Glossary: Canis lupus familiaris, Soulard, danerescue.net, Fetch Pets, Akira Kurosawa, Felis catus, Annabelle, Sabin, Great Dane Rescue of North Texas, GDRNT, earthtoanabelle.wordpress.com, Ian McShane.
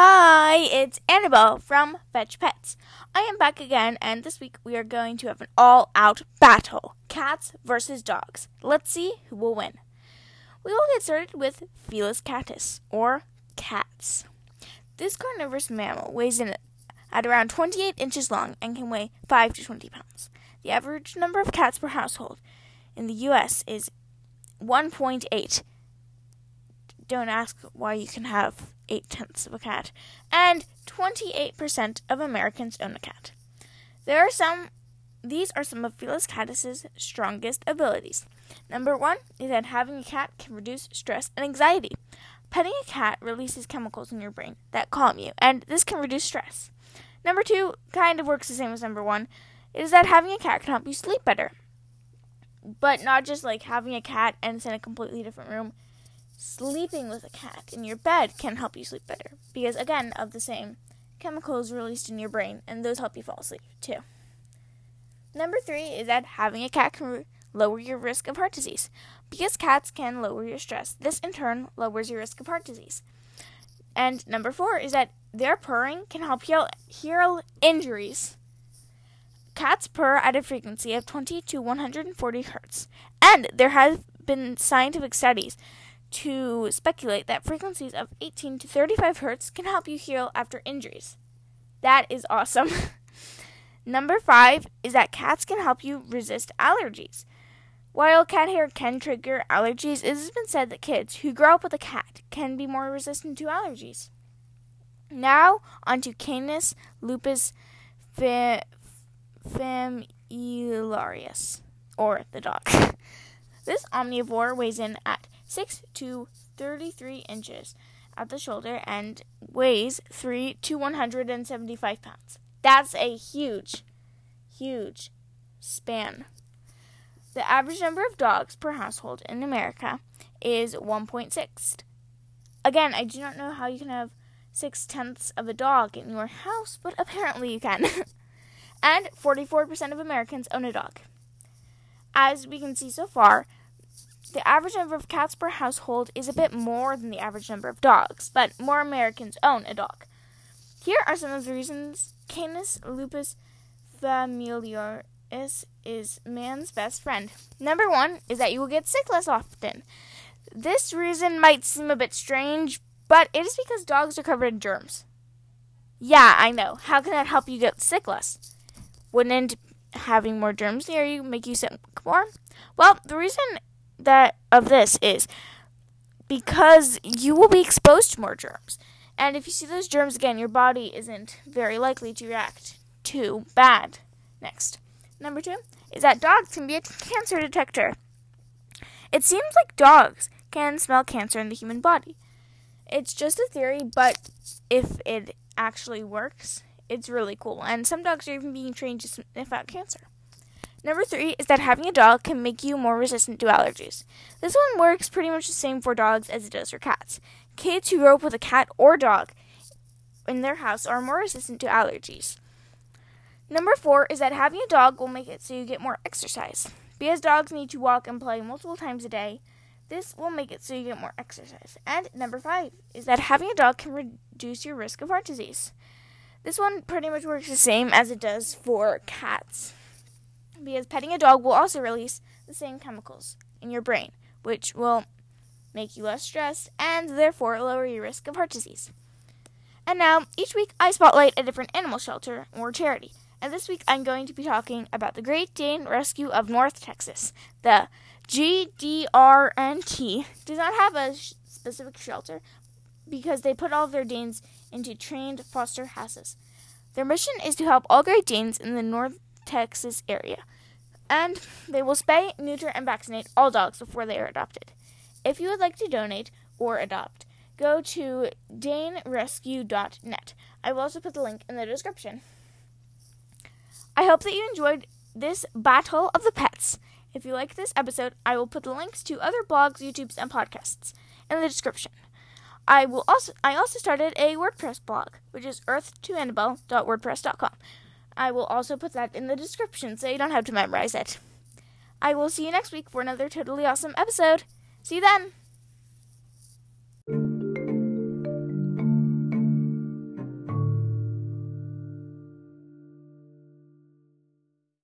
Hi, it's Annabelle from Fetch Pets. I am back again, and this week we are going to have an all-out battle. Cats versus dogs. Let's see who will win. We will get started with Felis catus, or cats. This carnivorous mammal weighs in at around 28 inches long and can weigh 5 to 20 pounds. The average number of cats per household in the U.S. is 1.8. Don't ask why you can have 8/10 of a cat. And 28% of Americans own a cat. These are some of Felis catus' strongest abilities. Number one is that having a cat can reduce stress and anxiety. Petting a cat releases chemicals in your brain that calm you, and this can reduce stress. Number two kind of works the same as number one, is that having a cat can help you sleep better. But not just like having a cat and it's in a completely different room. Sleeping with a cat in your bed can help you sleep better because, again, of the same chemicals released in your brain, and those help you fall asleep, too. Number three is that having a cat can lower your risk of heart disease. Because cats can lower your stress, this, in turn, lowers your risk of heart disease. And number four is that their purring can help heal injuries. Cats purr at a frequency of 20 to 140 hertz, and there have been scientific studies to speculate that frequencies of 18 to 35 hertz can help you heal after injuries. That is awesome. Number five is that cats can help you resist allergies. While cat hair can trigger allergies, it has been said that kids who grow up with a cat can be more resistant to allergies. Now, on to Canis lupus familiaris, or the dog. This omnivore weighs in at 6 to 33 inches at the shoulder and weighs 3 to 175 pounds. That's a huge, huge span. The average number of dogs per household in America is 1.6. Again, I do not know how you can have 6/10 of a dog in your house, but apparently you can. And 44% of Americans own a dog. As we can see so far, the average number of cats per household is a bit more than the average number of dogs, but more Americans own a dog. Here are some of the reasons Canis lupus familiaris is man's best friend. Number one is that you will get sick less often. This reason might seem a bit strange, but it is because dogs are covered in germs. Yeah, I know. How can that help you get sick less? Wouldn't having more germs near you make you sick more? Well, the reason this is because you will be exposed to more germs, and if you see those germs again, your body isn't very likely to react too bad. Next, number two is that dogs can be a cancer detector. It seems like dogs can smell cancer in the human body. It's just a theory, but if it actually works, it's really cool, and some dogs are even being trained to sniff out cancer. Number three is that having a dog can make you more resistant to allergies. This one works pretty much the same for dogs as it does for cats. Kids who grow up with a cat or dog in their house are more resistant to allergies. Number four is that having a dog will make it so you get more exercise. Because dogs need to walk and play multiple times a day, this will make it so you get more exercise. And number five is that having a dog can reduce your risk of heart disease. This one pretty much works the same as it does for cats. Because petting a dog will also release the same chemicals in your brain, which will make you less stressed and therefore lower your risk of heart disease. And now, each week I spotlight a different animal shelter or charity. And this week I'm going to be talking about the Great Dane Rescue of North Texas. The GDRNT does not have a specific shelter because they put all of their Danes into trained foster houses. Their mission is to help all Great Danes in the North Texas area, and they will spay, neuter, and vaccinate all dogs before they are adopted. If you would like to donate or adopt, go to danerescue.net. I will also put the link in the description. I hope that you enjoyed this Battle of the Pets. If you liked this episode, I will put the links to other blogs, YouTubes, and podcasts in the description. I also started a WordPress blog, which is earthtoanabelle.wordpress.com. I will also put that in the description so you don't have to memorize it. I will see you next week for another totally awesome episode. See you then!